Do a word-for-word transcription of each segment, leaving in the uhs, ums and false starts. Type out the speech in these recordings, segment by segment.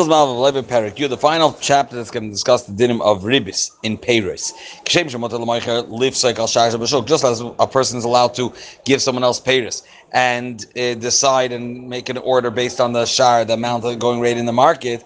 You're the final chapter that's going to discuss the dinim of ribis in payros. Just as a person is allowed to give someone else payros and uh, decide and make an order based on the shar, the amount of going rate in the market,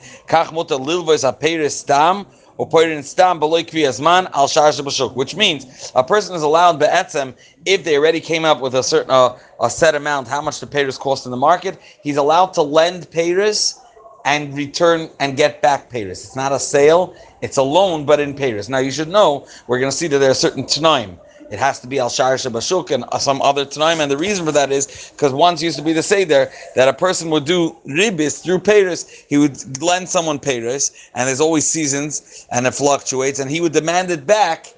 which means a person is allowed be'etzem if they already came up with a certain uh, a set amount, how much the payros cost in the market, he's allowed to lend payros and return and get back payros. It's not a sale, it's a loan, but in payros. Now you should know, we're going to see that there are certain tanaim. It has to be al shar shebashuk and some other tanaim, and the reason for that is because once used to be the seder that a person would do ribis through payros. He would lend someone payros, and there's always seasons and it fluctuates, and he would demand it back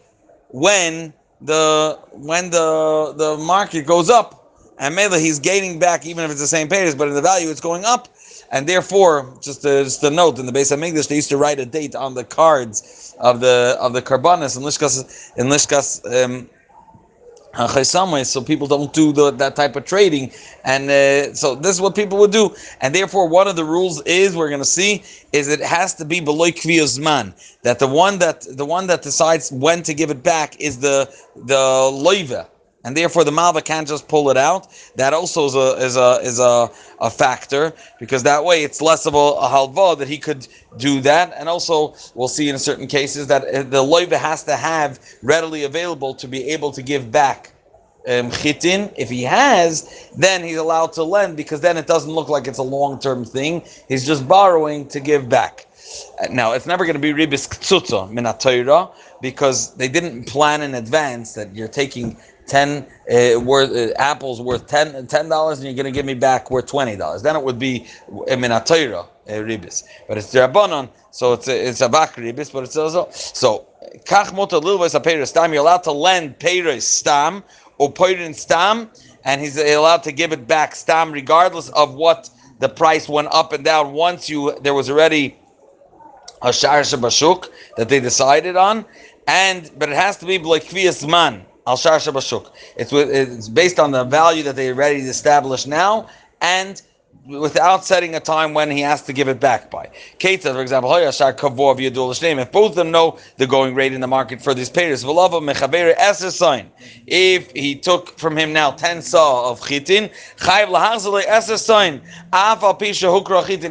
when the when the the market goes up. And mele he's gaining back even if it's the same payros, but in the value it's going up. And therefore, just a, just a note, in the Beis HaMikdash, they used to write a date on the cards of the of the karbanos in lishkas in lishkas um, hachisamais, so people don't do the, that type of trading. And uh, so this is what people would do. And therefore, one of the rules is we're going to see is it has to be beloy kviyos zman, that the one that the one that decides when to give it back is the the loiva. And therefore, the malva can't just pull it out. That also is a is a is a, a factor, because that way it's less of a, a halva that he could do that. And also, we'll see in certain cases that the loiva has to have readily available to be able to give back um, chitin. If he has, then he's allowed to lend, because then it doesn't look like it's a long-term thing. He's just borrowing to give back. Now, it's never going to be ribis ktsutza min ha-Torah, because they didn't plan in advance that you're taking ten uh, worth uh, apples worth ten ten dollars, and you're gonna give me back worth twenty dollars. Then it would be min ha-Torah ribis, but it's drabanon, so it's a, it's a bak ribis, but it's also so kach mota lilvos payros stam. You're allowed to lend payros stam or payrin stam, and he's allowed to give it back stam, regardless of what the price went up and down. Once you there was already a shar shebashuk that they decided on, and but it has to be like kviyas man. Al shar shebashuk. It's it's based on the value that they already established now, and without setting a time when he has to give it back by. Kate says, for example, if both of them know the going rate in the market for these payers, if he took from him now ten saw of chitin,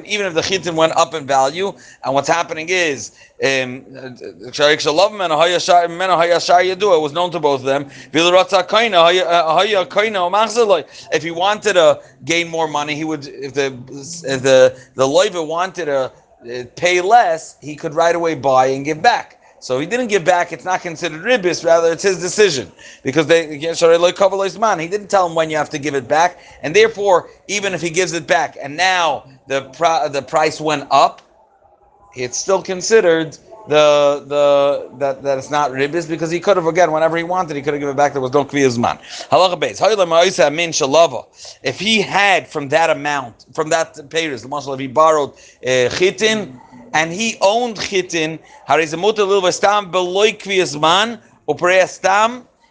even if the chitin went up in value, and what's happening is, um, it was known to both of them. If he wanted to gain more money, he would. If the if the the loiva wanted to pay less, he could right away buy and give back. So he didn't give back. It's not considered ribis. Rather, it's his decision, because they he didn't tell him when you have to give it back, and therefore, even if he gives it back, and now the pro, the price went up, it's still considered the the that, that it's not ribis, because he could have, again, whenever he wanted, he could have given it back. There was no kviyos zman. Halacha beis. If he had from that amount, from that payers, if he borrowed uh, chitin and he owned chitin,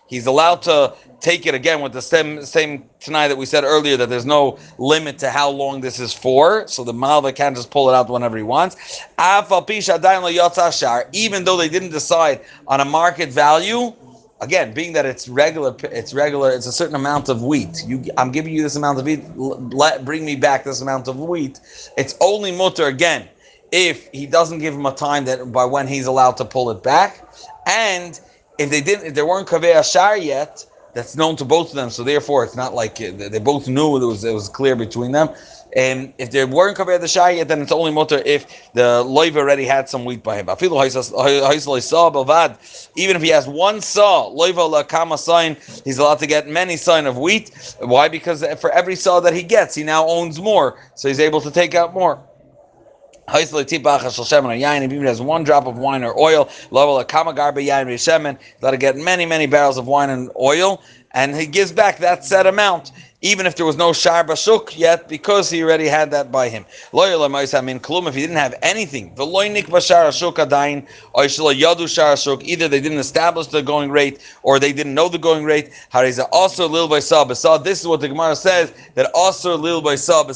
he's allowed to take it, again, with the same same tonight that we said earlier, that there's no limit to how long this is for, so the malva can just pull it out whenever he wants. Even though they didn't decide on a market value, again, being that it's regular, it's regular, it's a certain amount of wheat. You, I'm giving you this amount of wheat. Let, bring me back this amount of wheat. It's only mutter, again, if he doesn't give him a time that by when he's allowed to pull it back, and if they didn't, if they weren't kaveh ashar yet. That's known to both of them, so therefore it's not like they both knew it was it was clear between them. And if they weren't kaveh the shai yet, then it's only mutter if the loiv already had some wheat by him. Even if he has one saw, loiva la kama sign, he's allowed to get many sign of wheat. Why? Because for every saw that he gets, he now owns more, so he's able to take out more. Even has one drop of wine or oil, that'll get many, many barrels of wine and oil, and he gives back that set amount, even if there was no shar bashuk yet, because he already had that by him. If he didn't have anything, either they didn't establish the going rate, or they didn't know the going rate. This is what the Gemara says, that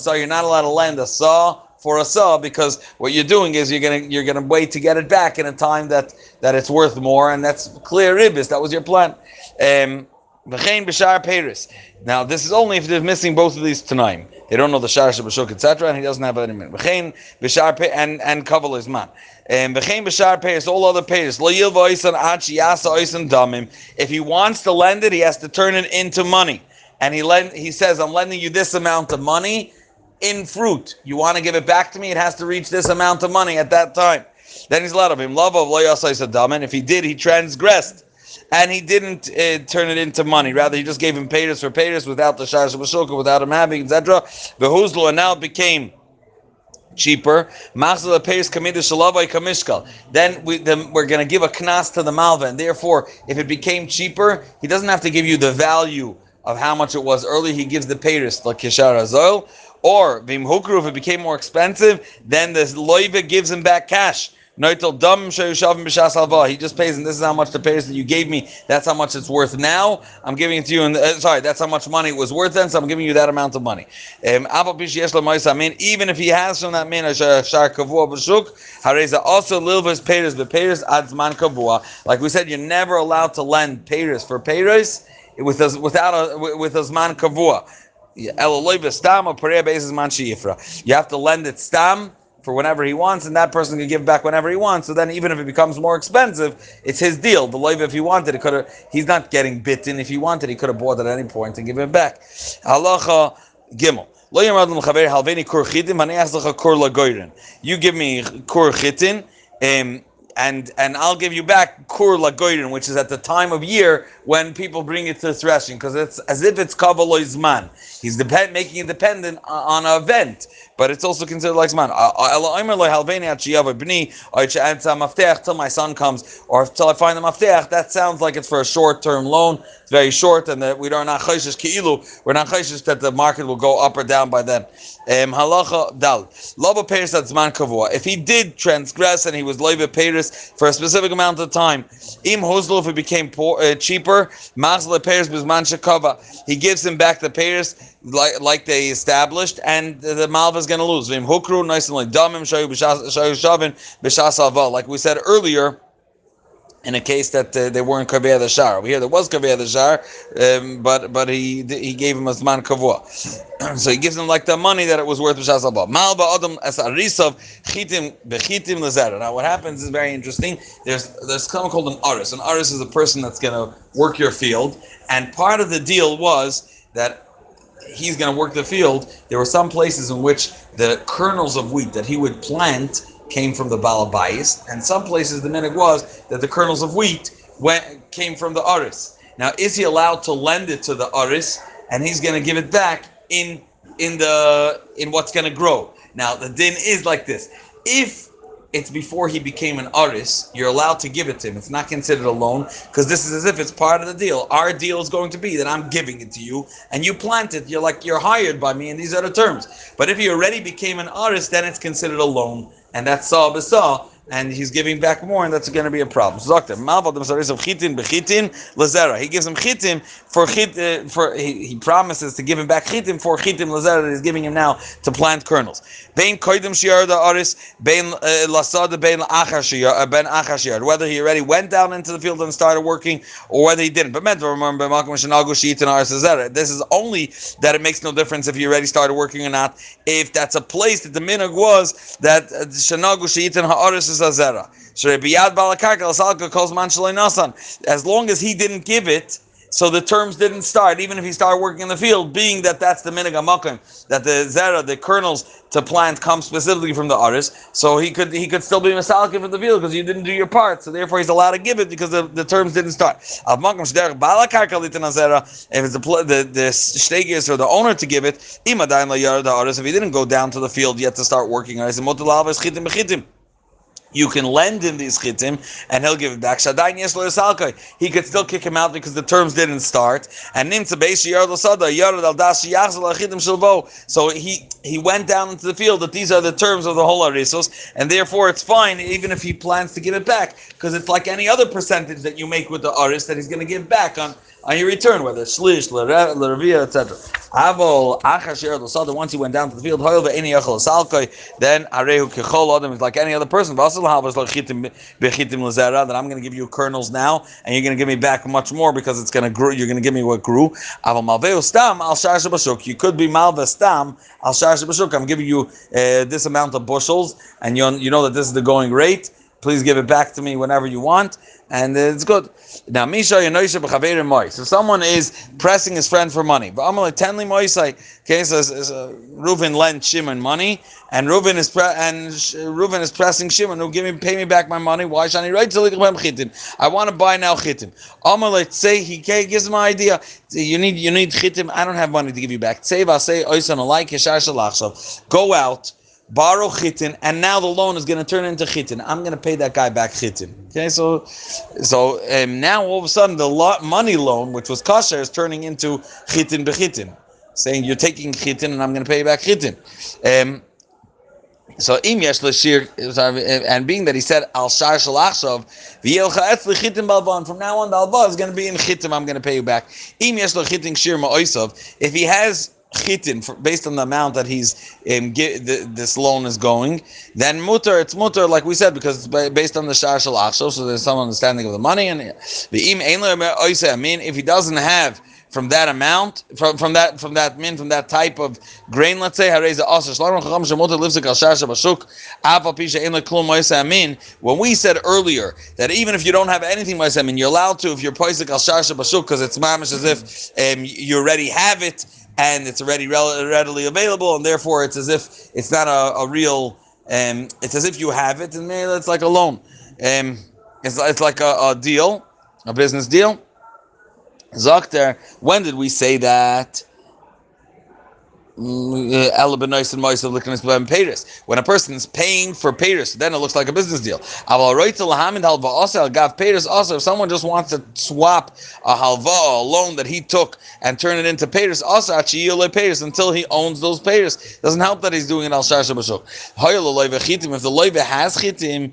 you're not allowed to lend a saw for a sell, because what you're doing is you're gonna you're gonna wait to get it back in a time that that it's worth more, and that's clear ribis. That was your plan. Um, now this is only if they're missing both of these tanaim. They don't know the shar shebashuk, et cetera, and he doesn't have any minute. V'chein b'shar peiris and and kaval is man. And v'chein b'shar peiris, all other peiris. Lo yilva oisan ad sheyasa oisan damim. If he wants to lend it, he has to turn it into money. And he lend, he says, I'm lending you this amount of money in fruit. You want to give it back to me? It has to reach this amount of money at that time. Then he's allowed of him. Love of lo yasa oisan damim. If he did, he transgressed. And he didn't uh, turn it into money. Rather, he just gave him payers for payers without the shar shebashuk, without him having, et cetera. Behuzlo, and now it became cheaper. Masla payers committed shalavai kamishkal. Then we then we're going to give a knas to the malva, and therefore, if it became cheaper, he doesn't have to give you the value of how much it was earlier. He gives the payers like kishar azol, or vimhukru. If it became more expensive, then the loiva gives him back cash. He just pays, and this is how much the payers that you gave me, that's how much it's worth now. I'm giving it to you, and uh, sorry, that's how much money it was worth then, so I'm giving you that amount of money. Um, even if he has from that man, also lilvas payers, the payers adzman kavua. Like we said, you're never allowed to lend payers for payers with us without a, with azman kavua. You have to lend it stam for whenever he wants, and that person can give back whenever he wants. So then, even if it becomes more expensive, it's his deal. The loiv, if he wanted, it could have. He's not getting bitten. If he wanted, he could have bought it at any point and given it back. Halacha gimel. Lo yamad l'chaver halveni kur chitin. Ani aslecha kur lagoyrin. You give me kur chitin, um, and and I'll give you back kur lagoyrin, which is at the time of year when people bring it to threshing, because it's as if it's kavaloi zman. He's depend making it dependent on an event. But it's also considered like zman. Till my son comes, or till I find the mafteach. That sounds like it's for a short-term loan. It's very short, and that we are not chayshish keilu. We're not chayshish that the market will go up or down by then. Halacha dal loba peiris at zman kavua. If he did transgress and he was loba peiris for a specific amount of time, im hozlo, if it became poor, uh, cheaper, mazle peiris b'zman shekava. He gives him back the peiris like like they established, and the malva going to lose. Like we said earlier, in a case that uh, they weren't kaveh the shar. We hear there was kaveh the shar, um, but but he he gave him a zman kavua, so he gives him like the money that it was worth. Malba adam as arisav chitim bechitim lazera. Now what happens is very interesting. There's there's something called an aris. An aris is a person that's going to work your field, and part of the deal was that he's going to work the field. There were some places in which the kernels of wheat that he would plant came from the Baal Bayis, and some places the minhag was that the kernels of wheat went, came from the Aris. Now, is he allowed to lend it to the Aris, and he's going to give it back in in the in what's going to grow? Now, the din is like this: if it's before he became an Aris, you're allowed to give it to him. It's not considered a loan, because this is as if it's part of the deal. Our deal is going to be that I'm giving it to you, and you plant it. You're like, you're hired by me, and these are the terms. But if he already became an Aris, then it's considered a loan, and that's saw b'saw, and he's giving back more, and that's going to be a problem. So, doctor, he gives him chitim for chit, uh, for he, he promises to give him back chitim for chitim lazera that he's giving him now to plant kernels. Bein koydem shi'ar da aris, bein lasad bein achar shi'ar, bein achar shi'ar. Whether he already went down into the field and started working, or whether he didn't. But remember, this is only that it makes no difference if he already started working or not. If that's a place that the minhag was that shenagu she'itin ha'aris is as long as he didn't give it, so the terms didn't start, even if he started working in the field, being that that's the minhag hamakom, that the zera, the kernels to plant, come specifically from the aris, so he could he could still be misalkin from the field because you didn't do your part, so therefore he's allowed to give it because the, the terms didn't start. If it's the the, the shteigers or the owner to give it, if he didn't go down to the field yet to start working, you can lend him these chitim, and he'll give it back. He could still kick him out because the terms didn't start. And so he he went down into the field that these are the terms of the whole arisos, and therefore it's fine even if he plans to give it back, because it's like any other percentage that you make with the aris that he's going to give back on. and you return, whether it's Shlish, L'Reviyah, et cetera. Avol, Achashir, L'Sadr, once he went down to the field, then Arehu Kechol Adam is like any other person. That I'm going to give you kernels now, and you're going to give me back much more because it's going to grow. You're going to give me what grew. Avol Malveu Stam, Al Shar Shebashuk. You could be Malveu Stam, Al Shar Shebashuk. I'm giving you uh, this amount of bushels, and you, you know that this is the going rate. Please give it back to me whenever you want, and it's good. Now, Misha Yanoisha b'chaverim mois. If someone is pressing his friend for money, but Amalei tenli moisai. Okay, so uh, Reuven lent Shimon money, and Reuven is pre- and Reuven is pressing Shimon, who give me pay me back my money. Why shani right to chitim? I want to buy now chitim. Amalei say he gives him an idea. You need you need chitim. I don't have money to give you back. Say vasay oisan alai keshar shalachshav. Go out. Borrow chitin, and now the loan is going to turn into chitin. I'm going to pay that guy back chitin. Okay, so so um, now all of a sudden the lo- money loan, which was kasher, is turning into chitin bechitin, saying you're taking chitin and I'm going to pay you back chitin. Um, so im yesh l'shir, and being that he said al shar shalachshav v'yelcha etz l'chitin balvan, from now on the alva is going to be in chitin. I'm going to pay you back. Im yesh l'chitin shir ma'osav, if he has chitin, based on the amount that he's um, get, the, this loan is going, then mutar, it's mutar, like we said, because it's based on the shar shel achshav, so there's some understanding of the money. And I mean, if he doesn't have from that amount, from from that from that min, from that type of grain, let's say, when we said earlier that even if you don't have anything, you're allowed to, if you're poisek al shar shel bashuk, because it's mamish as if um, you already have it, and it's already readily available, and therefore it's as if it's not a, a real, um, it's as if you have it, and it's like a loan. Um, it's, it's like a, a deal, a business deal. Zakter, when did we say that? When a person is paying for payers, then it looks like a business deal. Also, if someone just wants to swap a halva, a loan that he took, and turn it into payers, also until he owns those payers, doesn't help that he's doing it al shar shel bashuk. If the loiva has chitim,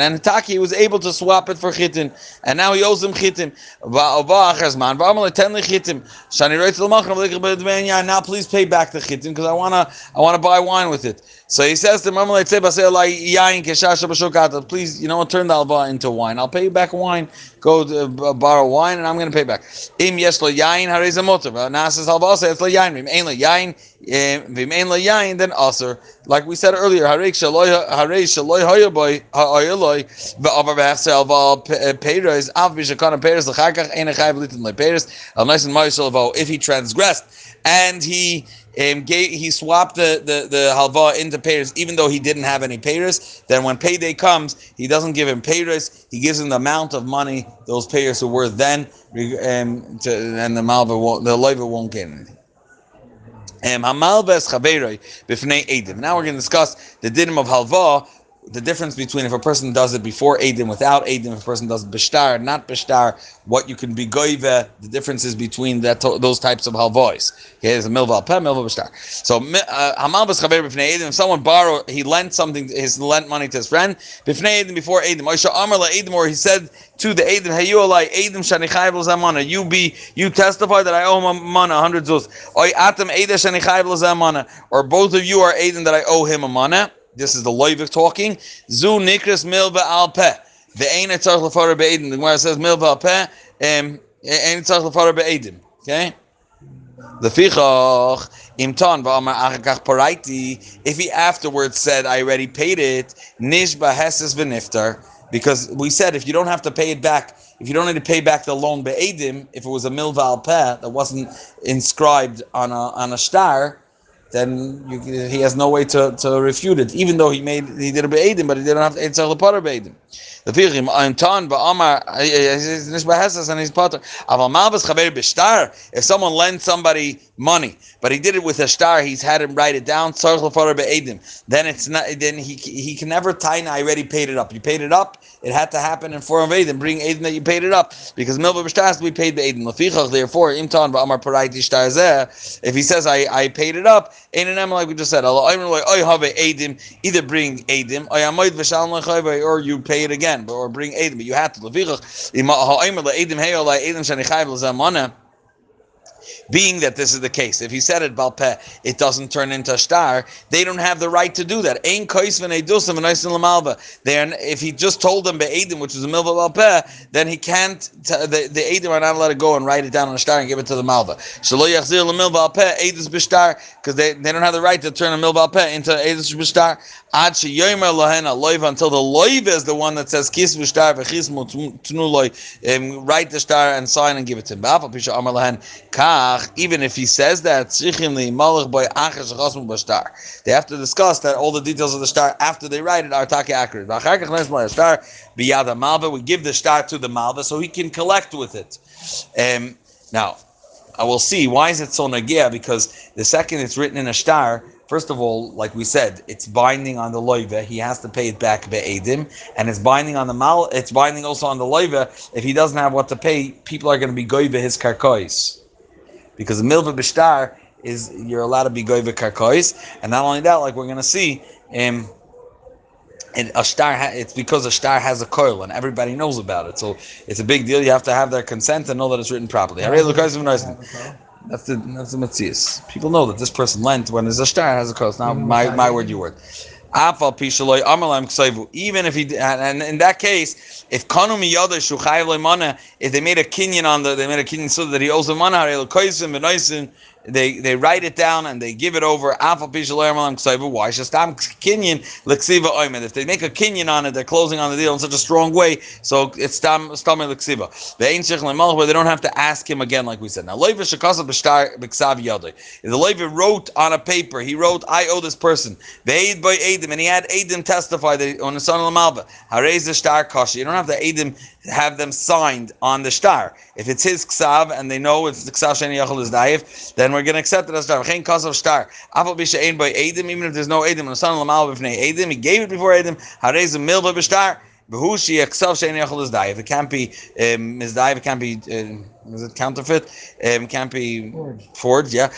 and Taki was able to swap it for chitin, and now he owes him chitin. Now please pay back the chitin because I wanna I wanna buy wine with it. So he says to Marmalei, please, you know, turn the alba into wine. I'll pay you back wine. Go to, uh, borrow wine, and I'm going to pay back. Im yesh lo yain harei ze mutar. Now says alba, say it's lo yain. V'im ein lo yain, v'im ein lo yain, then aser. Like we said earlier, harei shaloi harei shaloi hayaboy ha'ayoloi ve'avar ve'achse alba peiros av b'shakana peiros l'chakach ein achayv litin le peiros al naisin ma'yishal avo. If he transgressed and he Um, gave, he swapped the, the, the halva into payers, even though he didn't have any payers. Then when payday comes, he doesn't give him payers. He gives him the amount of money those payers were worth then, um, to, and the malva won't, the loiva won't get anything. Um, now we're going to discuss the dinim of halva, the difference between if a person does it before Eidim, without Eidim, if a person does Bishtar, not Bishtar, what you can be goyve, the differences between that those types of halvois. Okay, there's a milval peh, milval Bishtar. So, Hamal b'schaber b'fnei Eidim, if someone borrowed, he lent something, his lent money to his friend, b'fnei Eidim, before Eidim, Oisha Amar la Eidim, or he said to the Eidim, Hayu alai Eidim shani chayv l'zamana, you be, you testify that I owe him a mana, a hundred zuz. Oy atam Eidim shani chayv l'zamana, or both of you are Eidim that I owe him a mana. This is the loivik talking. Zu nikras milva al peh. The ain't a tzarch lefara be'edim. The Gemara says milva al peh. Ain't a tzarch lefara be'edim. Okay. The fichach imtan va'amar achakach paraiti. If he afterwards said, "I already paid it," nishba heses v'niftar. Because we said if you don't have to pay it back, if you don't need to pay back the loan be'edim, if it was a milva al peh that wasn't inscribed on a on a star, then you, he has no way to, to refute it, even though he made he did a be'edim, but he didn't have to etzach lepater be'edim. The fichim I'm tan ba'amar nishbahesas and he's pater. Aval malvus chaver b'shtar. If someone lends somebody money, but he did it with a star, he's had him write it down tzarch lepater be'edim. Then it's not. Then he he can never tain. I already paid it up. You paid it up. It had to happen in form of edim. Bring edim that you paid it up because milvus b'shtar has to be paid be'edim. Lefichach therefore imtan ba'amar paraiti shtar zeh. If he says I I paid it up, like we just said, either bring Eidim, or you pay it again, or bring Eidim, but you have to. Being that this is the case, if he said it balpeh, it doesn't turn into a shtar. They don't have the right to do that. Ein kois v'neidusam v'naisin l'malva. If he just told them be'edim, which is a milva balpeh, then he can't. T- the the edim are not allowed to go and write it down on a shtar and give it to the malva. Shelo yachzir l'milva balpeh edus b'shtar, because they they don't have the right to turn a milva balpeh into edus b'shtar. Ad sheyomer lahena loiva, until the loiva is the one that says kis b'shtar v'chis mutnuloi, write the shtar and sign and give it to him. Ba'afal pisha amar lahen ka. Even if he says that, they have to discuss that all the details of the star after they write it are taka accurate. We give the star to the malva so he can collect with it. Um, now, I will see why is it so nagia, because the second it's written in a star, first of all, like we said, it's binding on the loiva. He has to pay it back be'edim, and it's binding on the mal. It's binding also on the loiva. If he doesn't have what to pay, people are going to be goiva his karkois. Because milva b'shtar is, you're allowed to be goy v'karkois, and not only that, like we're going to see, um, and a shtar ha- it's because a shtar has a coil, and everybody knows about it, so it's a big deal. You have to have their consent and know that it's written properly. That's the that's the metzius. People know that this person lent when there's a shtar has a coil. It's not my my word, your word. Even if he, and in that case, if if they made a kinyan on the, they made a kinyan so that he owes the mana, they they write it down and they give it over. Why? If they make a kinyan on it, they're closing on the deal in such a strong way, so it's tam leksiva. But they don't have to ask him again, like we said. Now, if the loiva wrote on a paper, he wrote, "I owe this person," and he had Eidim testify that on the son of Malva, Harez the Shtar Kashi. You don't have to Eidim have them signed on the Shtar. If it's his Ksav and they know it's the Ksav Sheni Yachol is Daif, then we're going to accept it as Shtar. Chen Kasav Shtar. Afal Bisha Ein by Eidim, even if there's no Eidim on the son of Malva B'nei Eidim, he gave it before Eidim, Harez the Milva B'Shtar. Behushi Ksav Sheni Yachol is Daif. It can't be Mizdaif, it can't be. Um, Is it counterfeit? Um, can't be forged. forged yeah. And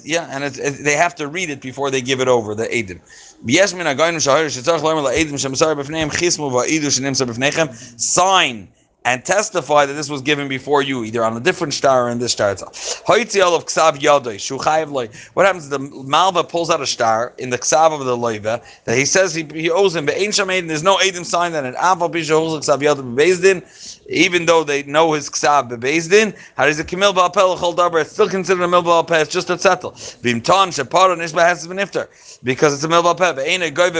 yeah, and it, it, they have to read it before they give it over. The Eidim. Sign and testify that this was given before you, either on a different star or in this star itself. What happens if the Malva pulls out a star in the Ksav of the Loiva that he says he, he owes him, but there's no Eidim signed on it, even though they know his Ksav Bebezdin, it's still considered a Milba Alpeh, it's just a settle. Because it's a Milba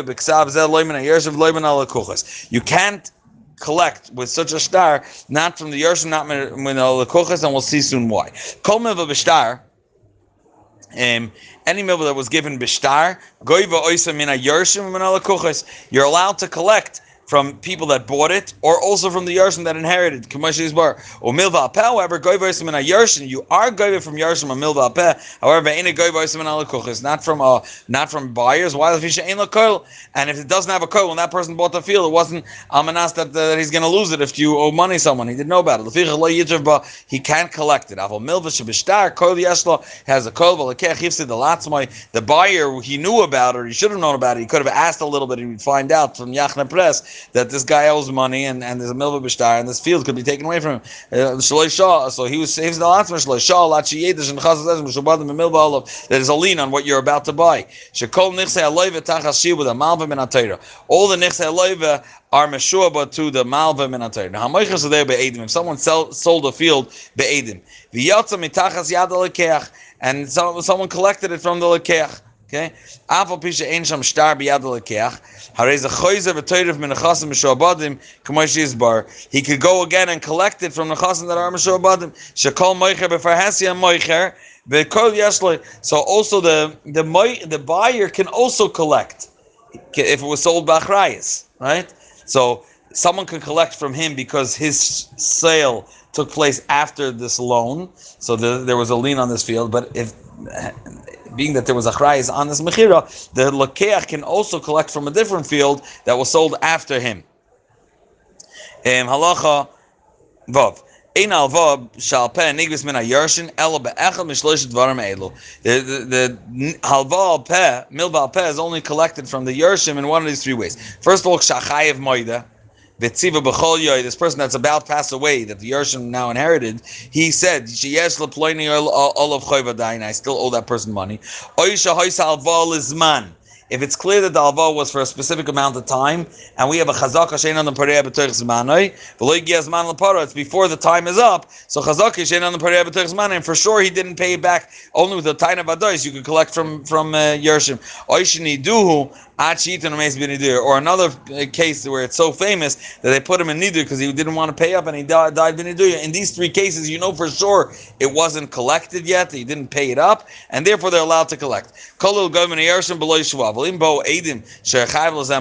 Alpeh. You can't collect with such a star, not from the Yershim, not from the Lekochas, and we'll see soon why. Kol milva b'shtar, um, any milva that was given b'shtar, goiva oisa mina Yershim mina Lekochas, you're allowed to collect from people that bought it, or also from the Yershim that inherited. Or milva apeh, however, goiva oisa mina Yershim, you are goiva from Yershim, a milva apeh, however, ain't a goiva oisa mina Lekochas, not from uh, not from buyers. Why? And if it doesn't have a coil, when that person bought the field, it wasn't amanas that, that he's going to lose it if you owe money someone. He didn't know about it. He can't collect it. Has a coil. The buyer, he knew about it, or he should have known about it. He could have asked a little bit, and he'd find out from Yachna Press that this guy owes money, and, and there's a milva b'shtar, and this field could be taken away from him. Uh, so he was saves the latzma. There's a lien on what you're about to buy. All the nichsei loiva are meshuaba to the malva minatayr. Now, hamoichas are there be'edim. If someone sell, sold a field be'edim, v'yatza mitachas yad lekeach, and so, someone collected it from the lekeach. Okay. He could go again and collect it from the chasim that are meshuabadim. So also the the the buyer can also collect if it was sold by achrayis, right? So someone can collect from him because his sale took place after this loan. So the, there was a lien on this field, but if being that there was achrayis on this mechira, the lakeach can also collect from a different field that was sold after him. Um, halacha vav. The, the, the halva peh, milba peh is only collected from the yershim in one of these three ways. First of all, shachayev moida. This person that's about to pass away, that the Yershim now inherited, he said, I still owe that person money. If it's clear that the alva was for a specific amount of time, and we have a chazaka shein on the pareh b'toich zmanoi, v'lo yigi zman l'paro, it's before the time is up, so chazaka shein on the pareh b'toich zmanoi, and for sure he didn't pay it back, only with the taina v'adois you could collect from, from uh, Yershim. Oishini duhu, ad she'itun umeis b'nidur, or another case where it's so famous that they put him in nidur because he didn't want to pay up and he died b'nidur. In these three cases, you know for sure it wasn't collected yet, he didn't pay it up, and therefore they're allowed to collect. Kolul govin Yershim b'lo yishvav. If we said it was a, a,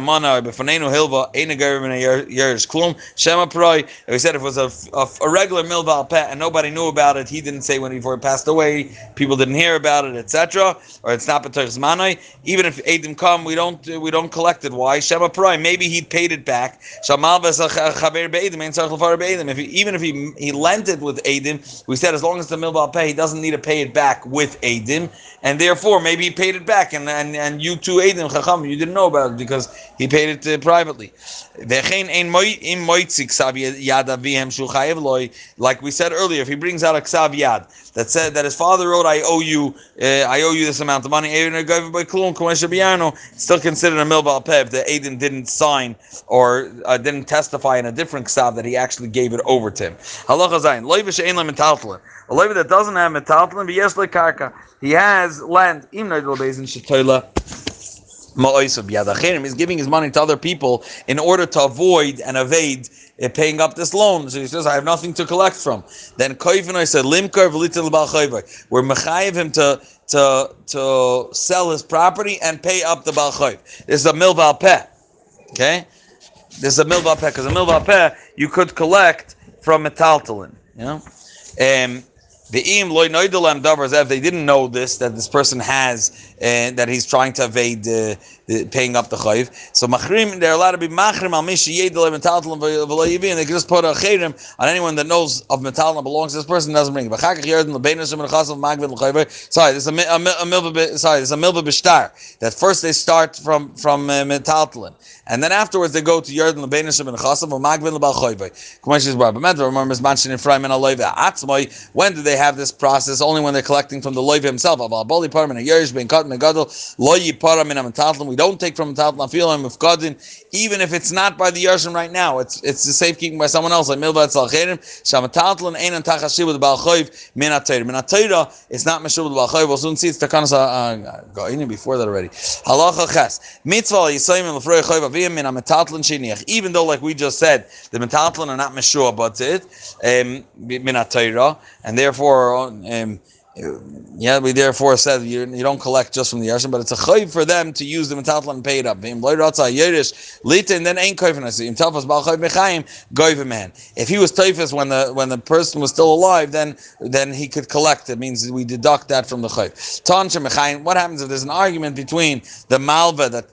a regular milbal pet and nobody knew about it, he didn't say when he, before he passed away, people didn't hear about it, et cetera. Or it's not b'toich zmanoi. Even if eidim come, we don't we don't collect it. Why? Shema pray. Maybe he paid it back. If he, even if he he lent it with eidim, we said as long as the milbal pet, he doesn't need to pay it back with eidim, and therefore maybe he paid it back, and and and you too. You didn't know about it because he paid it uh, privately. Like we said earlier, if he brings out a ksav yad that said that his father wrote, "I owe you, uh, I owe you this amount of money," still considered a milbal peh. The Aiden didn't sign or uh, didn't testify in a different ksav that he actually gave it over to him. Halacha zayin loy v'she'ein le'metaltlin. A loy that doesn't have metaltlin v'yesh le'karka. He has land. Im noidol beizin shetoyla. He's giving his money to other people in order to avoid and evade paying up this loan. So he says, I have nothing to collect from. Then Koivin said, Limkar v'litin l'bal chayvay. We're mechayiv him to to to sell his property and pay up the bal chayv. This is a milbal peh. Okay, this is a milbal peh because a milbal peh you could collect from metaltalin. You know, um, the im loy noidalam davers if they didn't know this that this person has and uh, that he's trying to evade uh, the paying up the chayv. So machrim, they're allowed to be machrim al mishi yedalam metaltalim v'loyivim, and they can just put a chayrim on anyone that knows of metaltalim belongs to this person doesn't bring. Sorry, this is a milba. Sorry, this is a milba b'shtar. That first they start from from uh, metaltalim, and then afterwards they go to yerdan lebeinishim and chasav v'magvin lebal chayv. Kumashi's bar b'medra. Remember, is mentioned in Freiman aloyva atzmai. When do they have this process? Only when they're collecting from the loyva himself. Abal boli param and a yerish bein cut megadol loyi param in a metaltalim. We don't take from Taltlan Filam of Godin, even if it's not by the Yershim right now. It's it's the safekeeping by someone else. Like Milvat Salcherim, Shamataltlan Ainan Takashib with Balchoiv, Minatayr. Minatayra is not Meshub with Balchoiv. We'll soon see it's Takanasa Goini before that already. Halacha Ches. Mitzvah Yisayim and Lefroy Choiv Avim Min Metaltlan Shiniach. Even though, like we just said, the Metaltlan are not Meshua, but it, Minatayra, and therefore, um, yeah, we therefore said you, you don't collect just from the Yershim, but it's a chayv for them to use the metaltlan and pay it up. If he was teifus when the when the person was still alive, then then he could collect. It means we deduct that from the chayv. What happens if there's an argument between the malva that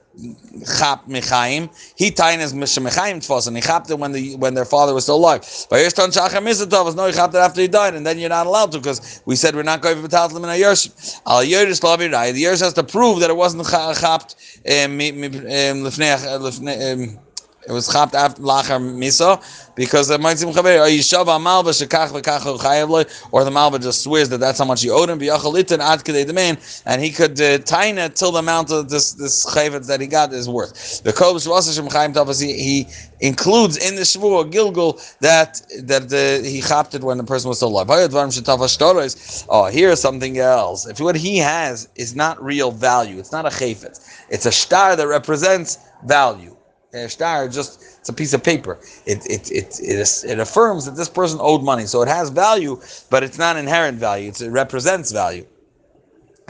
chap mechaim, he tain as mechaim tfos, and he chapped it when the when their father was still alive. But here's ton shachar misatavos. No, he chapped it after he died, and then you're not allowed to because we said we're not going to metaltlim in a yershim. Al yerdish lavirai. The yersh has to prove that it wasn't chapped lifnei. It was chapped after lachar misa because the ma'asim chaver ayishava malba shekach v'kach chayav, or the malba just swears that that's how much he owed him biyachalitin ad kedei deman, and he could uh, tain it till the amount of this this chayav that he got is worth. The kol shvasashim chayim tafas he includes in the shvuah gilgul that that the, he chapped it when the person was still alive. Oh, here's something else. If what he has is not real value, it's not a chayav. It's a star that represents value. A star just it's a piece of paper. It it it it, is, it affirms that this person owed money, so it has value, but it's not inherent value. It's, it represents value.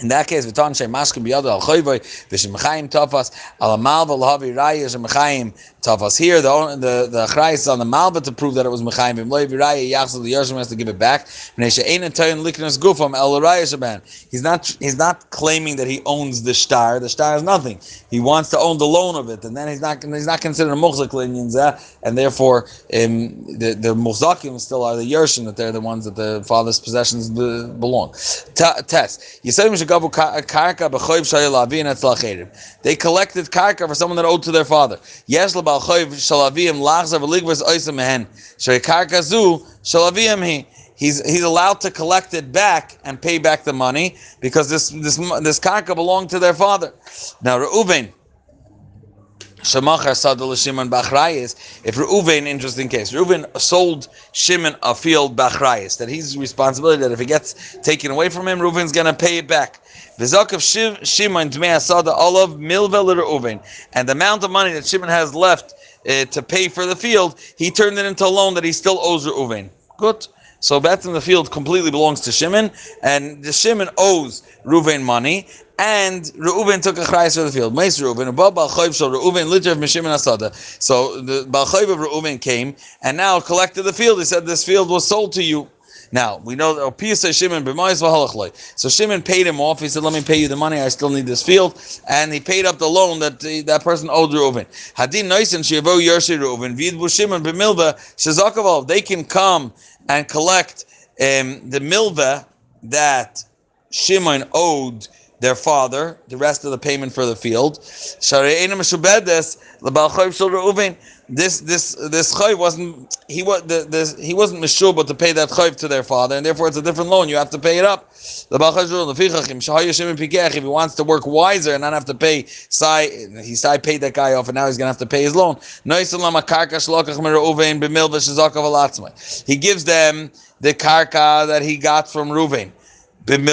In that case, we're talking Shemashkim Biyadu Al Choyvoy, Vishimachayim Tafas, Al Malva Lahavi Raya, Shemachayim Tafas. Here, the the the Chrais is on the Malva to prove that it was Machayim. Vimloy Viraya, Yachzal Yoshim has to give it back. He's not he's not claiming that he owns the star. The star is nothing. He wants to own the loan of it, and then he's not he's not considered a Muchzak Linyanza, and therefore um, the the Muchzakim still are the Yoshim, that they're the ones that the father's possessions belong. Test Yisayim. They collected karka for someone that owed to their father. He's he's allowed to collect it back and pay back the money because this this this karka belonged to their father. Now Reuven. Shemachar Sadol Shimon Bachrayis. If Reuven, interesting case, Reuven sold Shimon a field Bachrayis, that he's responsibility that if it gets taken away from him, Reuven's gonna pay it back. V'zakav Shimon Dmei Asada Olav Milvel Reuven, and the amount of money that Shimon has left uh, to pay for the field, he turned it into a loan that he still owes Reuven. Good. So that's in the field completely belongs to Shimon, and the Shimon owes Reuven money, and Reuven took a chayis for the field. Mais Reuven, above Baal Chayv Shal Reuven, Litter of Mishimon Asada. So the Baal Chayv of Reuven came and now collected the field. He said, "This field was sold to you." Now we know that Pisa Shimon b'mayis v'halachloi. So Shimon paid him off. He said, "Let me pay you the money. I still need this field," and he paid up the loan that the, that person owed Reuven. Hadin noisin sheyavo yershi Reuven v'idbu Shimon b'milva shezakavol. They can come and collect um, the milva that Shimon owed their father, the rest of the payment for the field. This this this chayv wasn't he was the this he wasn't meshubah to pay that chayv to their father, and therefore it's a different loan. You have to pay it up. If he wants to work wiser and not have to pay, Sai he Sai paid that guy off, and now he's gonna have to pay his loan. He gives them the karka that he got from Reuven. To, to pay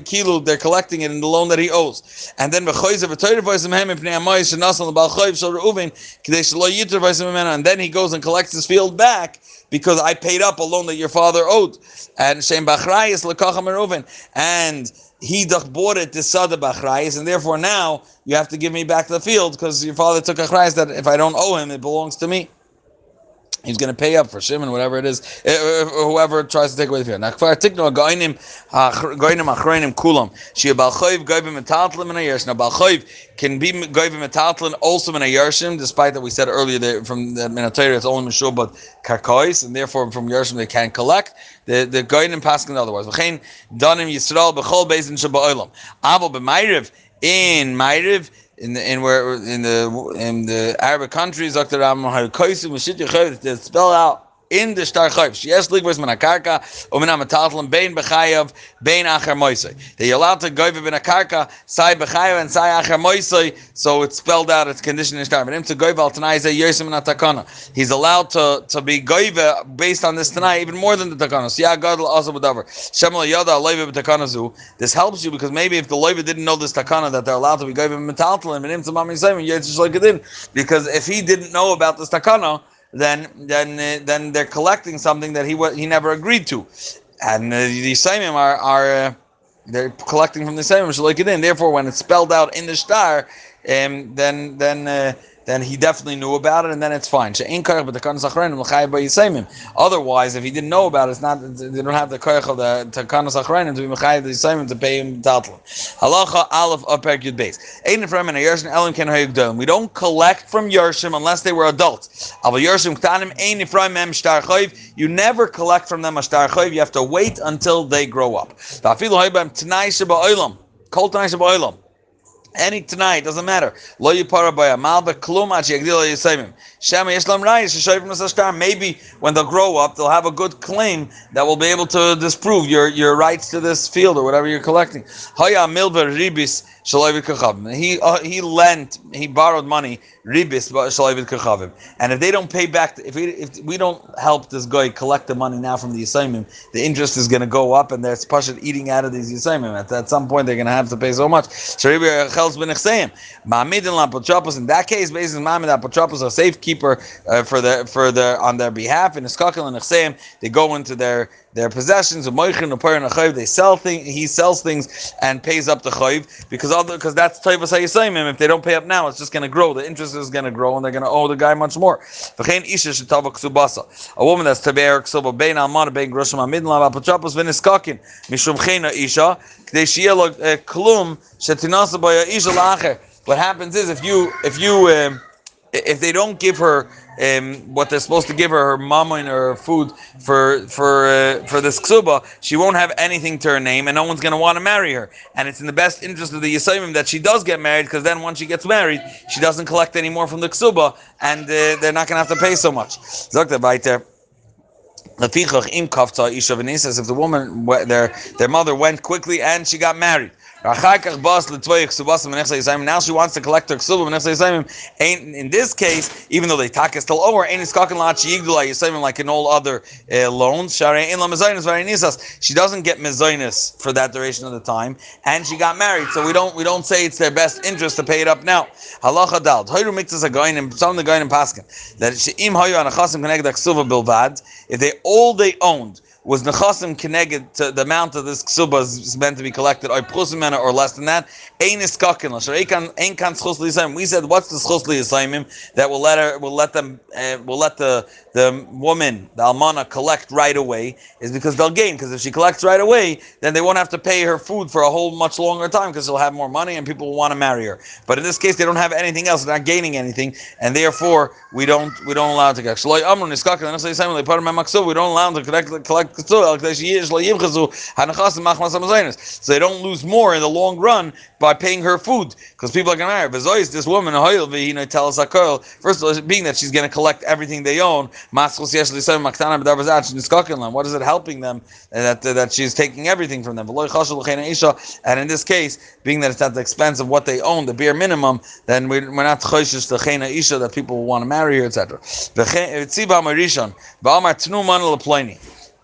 kilu, they're collecting it in the loan that he owes, and then and then he goes and collects his field back because I paid up a loan that your father owed, and Shem Bachrayis lekacham Reuven, and he bought it to Sada Bachrayis, and therefore now you have to give me back the field because your father took a chayis that if I don't owe him, it belongs to me. He's going to pay up for Shimon, whatever it is, whoever tries to take away the field. Now, kvar tikno goynim, goynim achronim kulam. Shei bal chayv goyvim metaltlin min hayershin. Now, bal chayv can be goyvim metaltlin also min hayershin, despite that we said earlier that from the min haTorah it's only mishubah but karkois, and therefore from yershim they can collect. The the goynim paskin otherwise. V'chein danim Yisrael b'chol beizin sheba'olam. Avol b'mayriv in mayriv. In the in where in the in the Arabic countries, Doctor they spell out in the star chayv. Yes, ligvos min hakarka u'min hamataltlin bein b'chayav bein achar moisei. They allowed to go ben hakarka sai b'chayav and sai achar moisei. So it's spelled out. It's conditioned in star. But him to goyve al tanai is a yosim min hatakana. He's allowed to to be goyve based on this tanai even more than the takana. So yeah, God will also b'davar. Shem lo yada loyve b'takana zu. This helps you because maybe if the loyve didn't know this takana that they're allowed to be goyve ben hataltlin, and him to mami zayim yotzei shlekedin, because if he didn't know about this takana, then then uh, then they're collecting something that he was he never agreed to, and uh, the Yisraelim are are uh, they're collecting from the Yisraelim. So like it in. Therefore, when it's spelled out in the shtar, um, then then. Uh, then he definitely knew about it, and then it's fine. Otherwise, if he didn't know about it, it's not, they don't have the koyach of the takanos achronim to be mechayev the yisayim to pay him tatlan. Halacha aleph upper yud base. Ein from an yershim elim ken hayuk dolim. We don't collect from yershim unless they were adults. Avol yershim k'tanim ein from mem shtar chayv. You never collect from them a shtar chayv. You have to wait until they grow up. V'afilu haybam t'nai sheba'olam. Kol t'nai sheba'olam. Any tonight doesn't matter. Lo yipara by a malba kluma yagdila yisayim. Shema yeshlam rayis shayvim nasashtar. Maybe when they'll grow up, they'll have a good claim that will be able to disprove your your rights to this field or whatever you're collecting. Haya milver ribis shalayvit kachavim. He uh, he lent he borrowed money ribis shalayvit kachavim. And if they don't pay back, if we if we don't help this guy collect the money now from the yisayim, the interest is going to go up, and that's pashut eating out of these yisayim. At, at some point, they're going to have to pay so much. In that case, basis mamid apotropos, a safekeeper uh, for the for the on their behalf. In iskakil and nechseim, they go into their their possessions. They sell things. He sells things and pays up the chayv because other because that's tayvus hayisaimim. If they don't pay up now, it's just going to grow. The interest is going to grow, and they're going to owe the guy much more. A woman that's taber ksuba bein almana bein groshim amidin la pachapas v'niskakin mishum chena isha k'dei sheyelog klum shetinasa by isha laacher. What happens is if you if you um, if they don't give her um, what they're supposed to give her, her mammon or her food for for uh, for this ksuba, she won't have anything to her name, and no one's going to want to marry her. And it's in the best interest of the Yisayimim that she does get married, because then once she gets married, she doesn't collect any more from the ksuba, and uh, they're not going to have to pay so much. Zokta Baiter. If the woman, their their mother went quickly and she got married. Now she wants to collect her ksubim. In this case, even though they take still over, like in all other uh, loans, she doesn't get mezainis for that duration of the time, and she got married. So we don't we don't say it's their best interest to pay it up now. Halacha dal. Hayru mixes a goyin and some of the goyin and paskin that sheim hayu anachasim connect the ksuba bilvad. If they all they owned was nechasim keneged to the amount of this ksuba is meant to be collected, or less than that, we said, what's the schus li'yisayimim that will let her, will let them, uh, will let the the woman, the almana, collect right away? Is because they'll gain. Because if she collects right away, then they won't have to pay her food for a whole much longer time, because she'll have more money and people will want to marry her. But in this case, they don't have anything else; they're not gaining anything, and therefore we don't we don't allow it to collect. We don't allow them to collect collect. So they don't lose more in the long run by paying her food, because people are going to marry. This woman, first of all, being that she's going to collect everything they own, what is it helping them that uh, that she's taking everything from them? And in this case, being that it's at the expense of what they own, the bare minimum, then we're not choishes the chena isha that people will want to marry her, et cetera.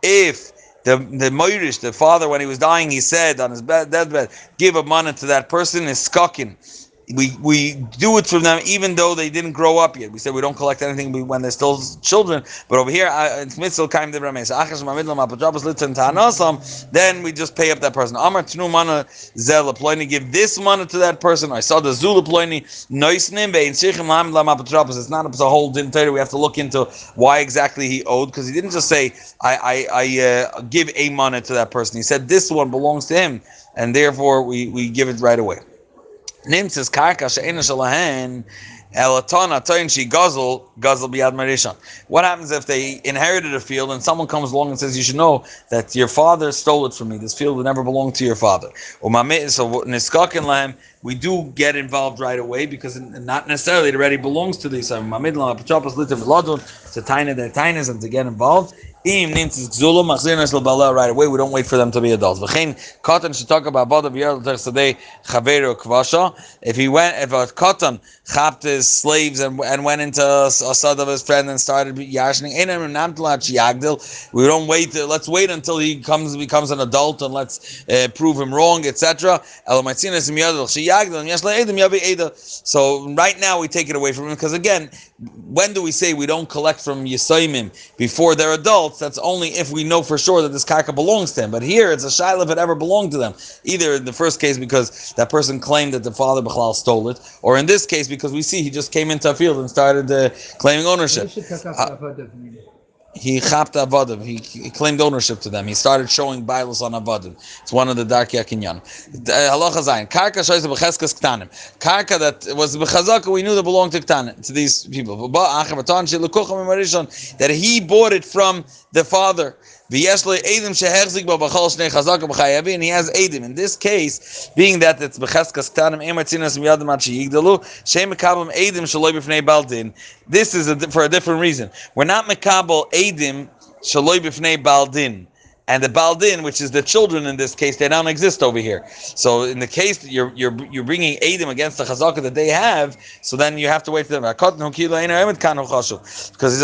If the the Moirish, the father, when he was dying, he said on his bed, deathbed, give a mana to that person, is skakin. We we do it from them, even though they didn't grow up yet. We said we don't collect anything when they're still children. But over here, it's mitzvah kaim de rameis. Then we just pay up that person. Amar tnu mana zel leploini. Give this money to that person. I saw the zul leploini noisnim vein shichim lam la mapatrapas. It's not a whole din Torah. We have to look into why exactly he owed, because he didn't just say I I, I uh, give a money to that person. He said this one belongs to him, and therefore we we give it right away. Nimtzis karka she'ena shelahen elatana toin she gazel gazel biyad marishan. What happens if they inherited a field and someone comes along and says, you should know that your father stole it from me. This field never belonged to your father. Umamit, so niskakin lahem. We do get involved right away, because not necessarily it already belongs to the Yisayim. Mamid la pachapas litiv ladun to taina their tainas and to get involved. Im nimtzis gzula machzirnas l'bala right away. We don't wait for them to be adults. V'chein katan should talk about badav yarl tersadei chaveru kvasha. If he went, if a katan chapped his slaves and and went into a side of his friend and started yashning, einam namtlat yagdil. We don't wait. Let's wait until he comes becomes an adult and let's uh, prove him wrong, et cetera. Elamatzinas miyadil she. So right now we take it away from him, because again, when do we say we don't collect from Yisayimim before they're adults? That's only if we know for sure that this karka belongs to him. But here it's a shaila if it ever belonged to them. Either in the first case because that person claimed that the father Bechlal stole it, or in this case because we see he just came into a field and started uh, claiming ownership. He chapped avadim. He, he claimed ownership to them. He started showing bialos on avadim. It's one of the darkei kinyan. Halacha zayin. Karka shayse b'cheskes k'tanim. Karka that was b'chazaka we knew that belonged to k'tanim, to these people. That he bought it from the father. And he has edim. In this case, being that it's b'cheskes k'tanim, this is a, for a different reason. We're not mekabel edim shaloi b'fnei baldin. And the baldin, which is the children in this case, they don't exist over here. So in the case that you're you're you're bringing edim against the chazaka that they have, so then you have to wait for them. Because he's a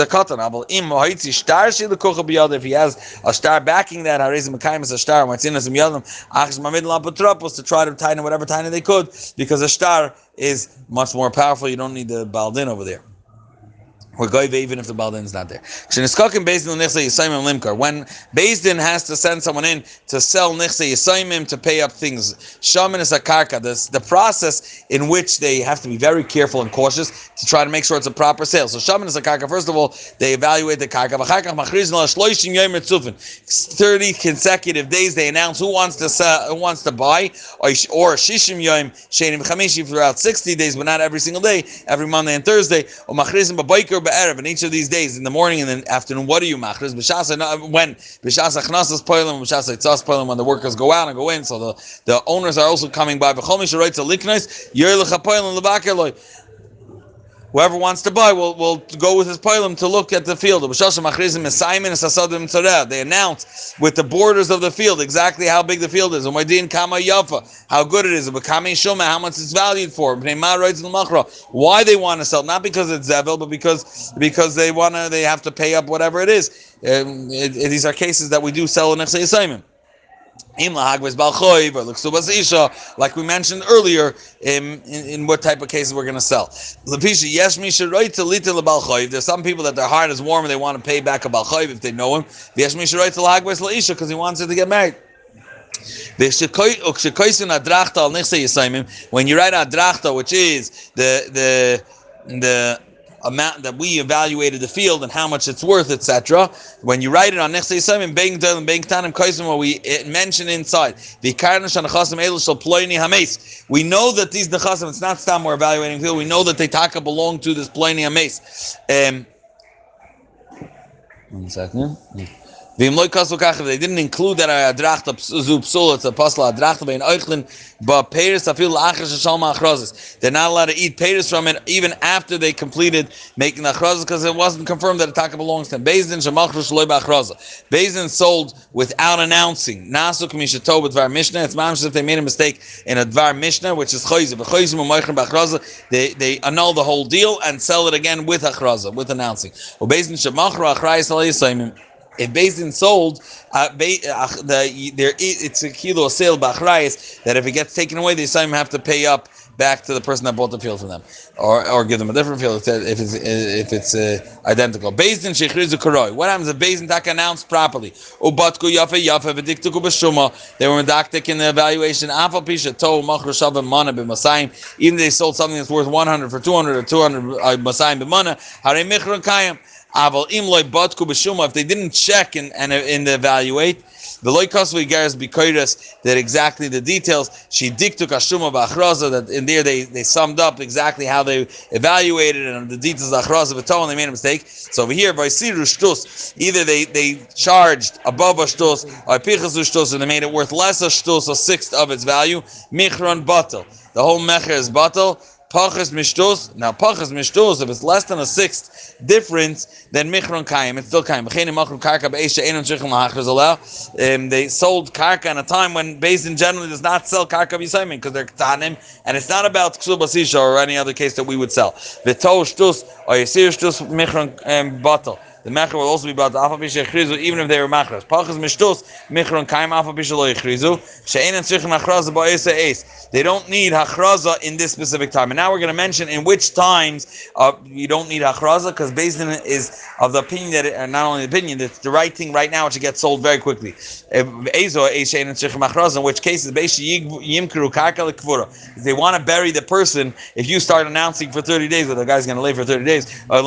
katan. If he has a star backing that, a star, to try to tighten whatever tighten they could, because a star is much more powerful. You don't need the baldin over there. We're goyve even if the Baal Din is not there. When Beis Din has to send someone in to sell Nichse Yisaimim, to pay up things, Shaman is a karka. This, the process in which they have to be very careful and cautious to try to make sure it's a proper sale. So Shaman is a karka. First of all, they evaluate the karka. thirty consecutive days they announce who wants to sell, who wants to buy, or Shishim Yom, Sheinim Chamishi throughout sixty days, but not every single day, every Monday and Thursday, or Machrizim Babayker. In each of these days, in the morning and in the afternoon, what are you machris? When b'shas achnasas poilim, b'shas itzas poilim, when the workers go out and go in, so the, the owners are also coming by. Whoever wants to buy will will go with his poilim to look at the field. They announce with the borders of the field exactly how big the field is, how good it is, how much it's valued for, why they want to sell, not because it's zevel, but because because they want to, they have to pay up whatever it is. Um, it, it, these are cases that we do sell in Nechsei Yisayimim. Like we mentioned earlier, in, in, in what type of cases we're going to sell. There's some people that their heart is warm and they want to pay back a Baal Chayv if they know him, because he wants her to get married. When you write Adrachta, which is the the the amount that we evaluated the field and how much it's worth, et cetera. When you write it on Nechsei Yisayimim, Bein Gdolim and Bein Ktanim Kosim, what we mention inside, we know that these nechasim, it's not stam we're evaluating field. We know that they taka belong to this Ploini Hameis. Um, one second. Yeah. They didn't include that adrachta zu psula. It's a pasla adrachta bein oichlin, but peiros afil la'achar sheshalma achrozes. They're not allowed to eat peiros from it even after they completed making the achrozes, because it wasn't confirmed that the taka belongs to them. Beis Din shemalchus loy ba'achrozah. Beis Din sold without announcing. Nasu k'mishato b'dvar mishnah. It's mamish if they made a mistake in a dvar mishnah, which is choyze. But choyze u'moichin ba'achrozah. They they annul the whole deal and sell it again with achrozah, with announcing. Beis Din shemalchra achrayis alei. If Beis Din sold, uh, be, uh, the, there, it's a kilo sale b'achrayis, that if it gets taken away, the Yisayim have to pay up back to the person that bought the field from them, or or give them a different field if it's if it's uh, identical. Beis Din sheichrizu koroi. What happens if Beis Din taka announced properly? Ubatku yafe yafe v'diktuku b'shuma. They were medaktik in the evaluation. Afal pisha to machru shavim mana b'masayim. Even they sold something that's worth one hundred for two hundred or two hundred masayim b'mana. Harei michron kayam. If they didn't check and, and, and evaluate, the loy kasvei garis b'koyres, that exactly the details, she diktuk ashuma b'achraza, that in there they, they summed up exactly how they evaluated and the details of achraza v'toh, and they made a mistake. So over here, v'yisiru shtus, either they, they charged above a shtus, or pichasu shtus, and they made it worth less a shtus, a sixth of its value, michron batel. The whole mecher is batel. Pachas mishtos. Now pachas mishtos, if it's less than a sixth difference, then michron kaim, it's still kaim. Um, they sold karka in a time when Beis Din generally does not sell karka b'yisayimim because they're ktanim, and it's not about ksuv basisha or any other case that we would sell. V'toh shtos or yisir shtos michron batel. The mecher will also be batel afal pisha yichrizu, even if they were machras. Pachas mishtos michron kaim afal pisha lo yichrizu she'enan tzrichen hachraza ba'isa eis. They don't need hachraza in this specific time. And now we're going to mention in which times uh, you don't need hachraza, because Beis Din is of the opinion that, it, not only the opinion, that's the right thing right now, it should get sold very quickly. In which cases, if they want to bury the person, if you start announcing for thirty days that the guy's going to live for thirty days, or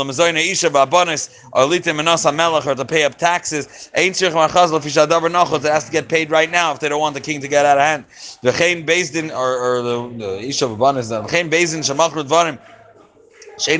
to pay up taxes, it has to get paid right now if they don't want the king to get out of hand. The Beis Din, or, or the, the Isha is that Beis Din shemachrud varim. If they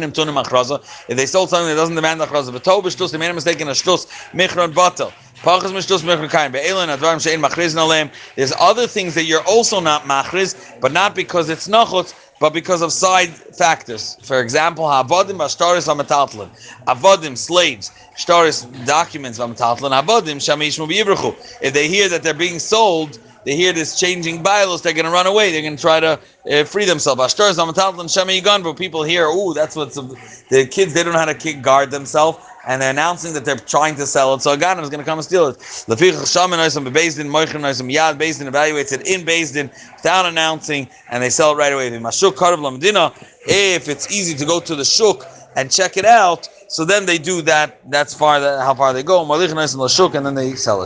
sold something that doesn't demand achraza, but toh b'shtus, they made a mistake in a shtus, michron batel. Pachas mishtus michron kain. Be'elin advarim she'en machriz nalem. There's other things that you're also not machriz, but not because it's nachutz, but because of side factors. For example, ha'avadim ha'shtaris ha'metaltlin. Avadim, slaves. Shtaris, documents ha'metaltlin. Ha'avadim she'mishmu b'yivruchu. If they hear that they're being sold, they hear this changing bylaws, they're going to run away. They're going to try to uh, free themselves. People hear, oh, that's what's... The kids, they don't know how to guard themselves, and they're announcing that they're trying to sell it. So a Ganim is going to come and steal it. Beis Din evaluates it in Beis Din without announcing, and they sell it right away. If it's easy to go to the shuk and check it out. So then they do that. That's far that, how far they go. Malich nice and Lashuk, and then they sell it.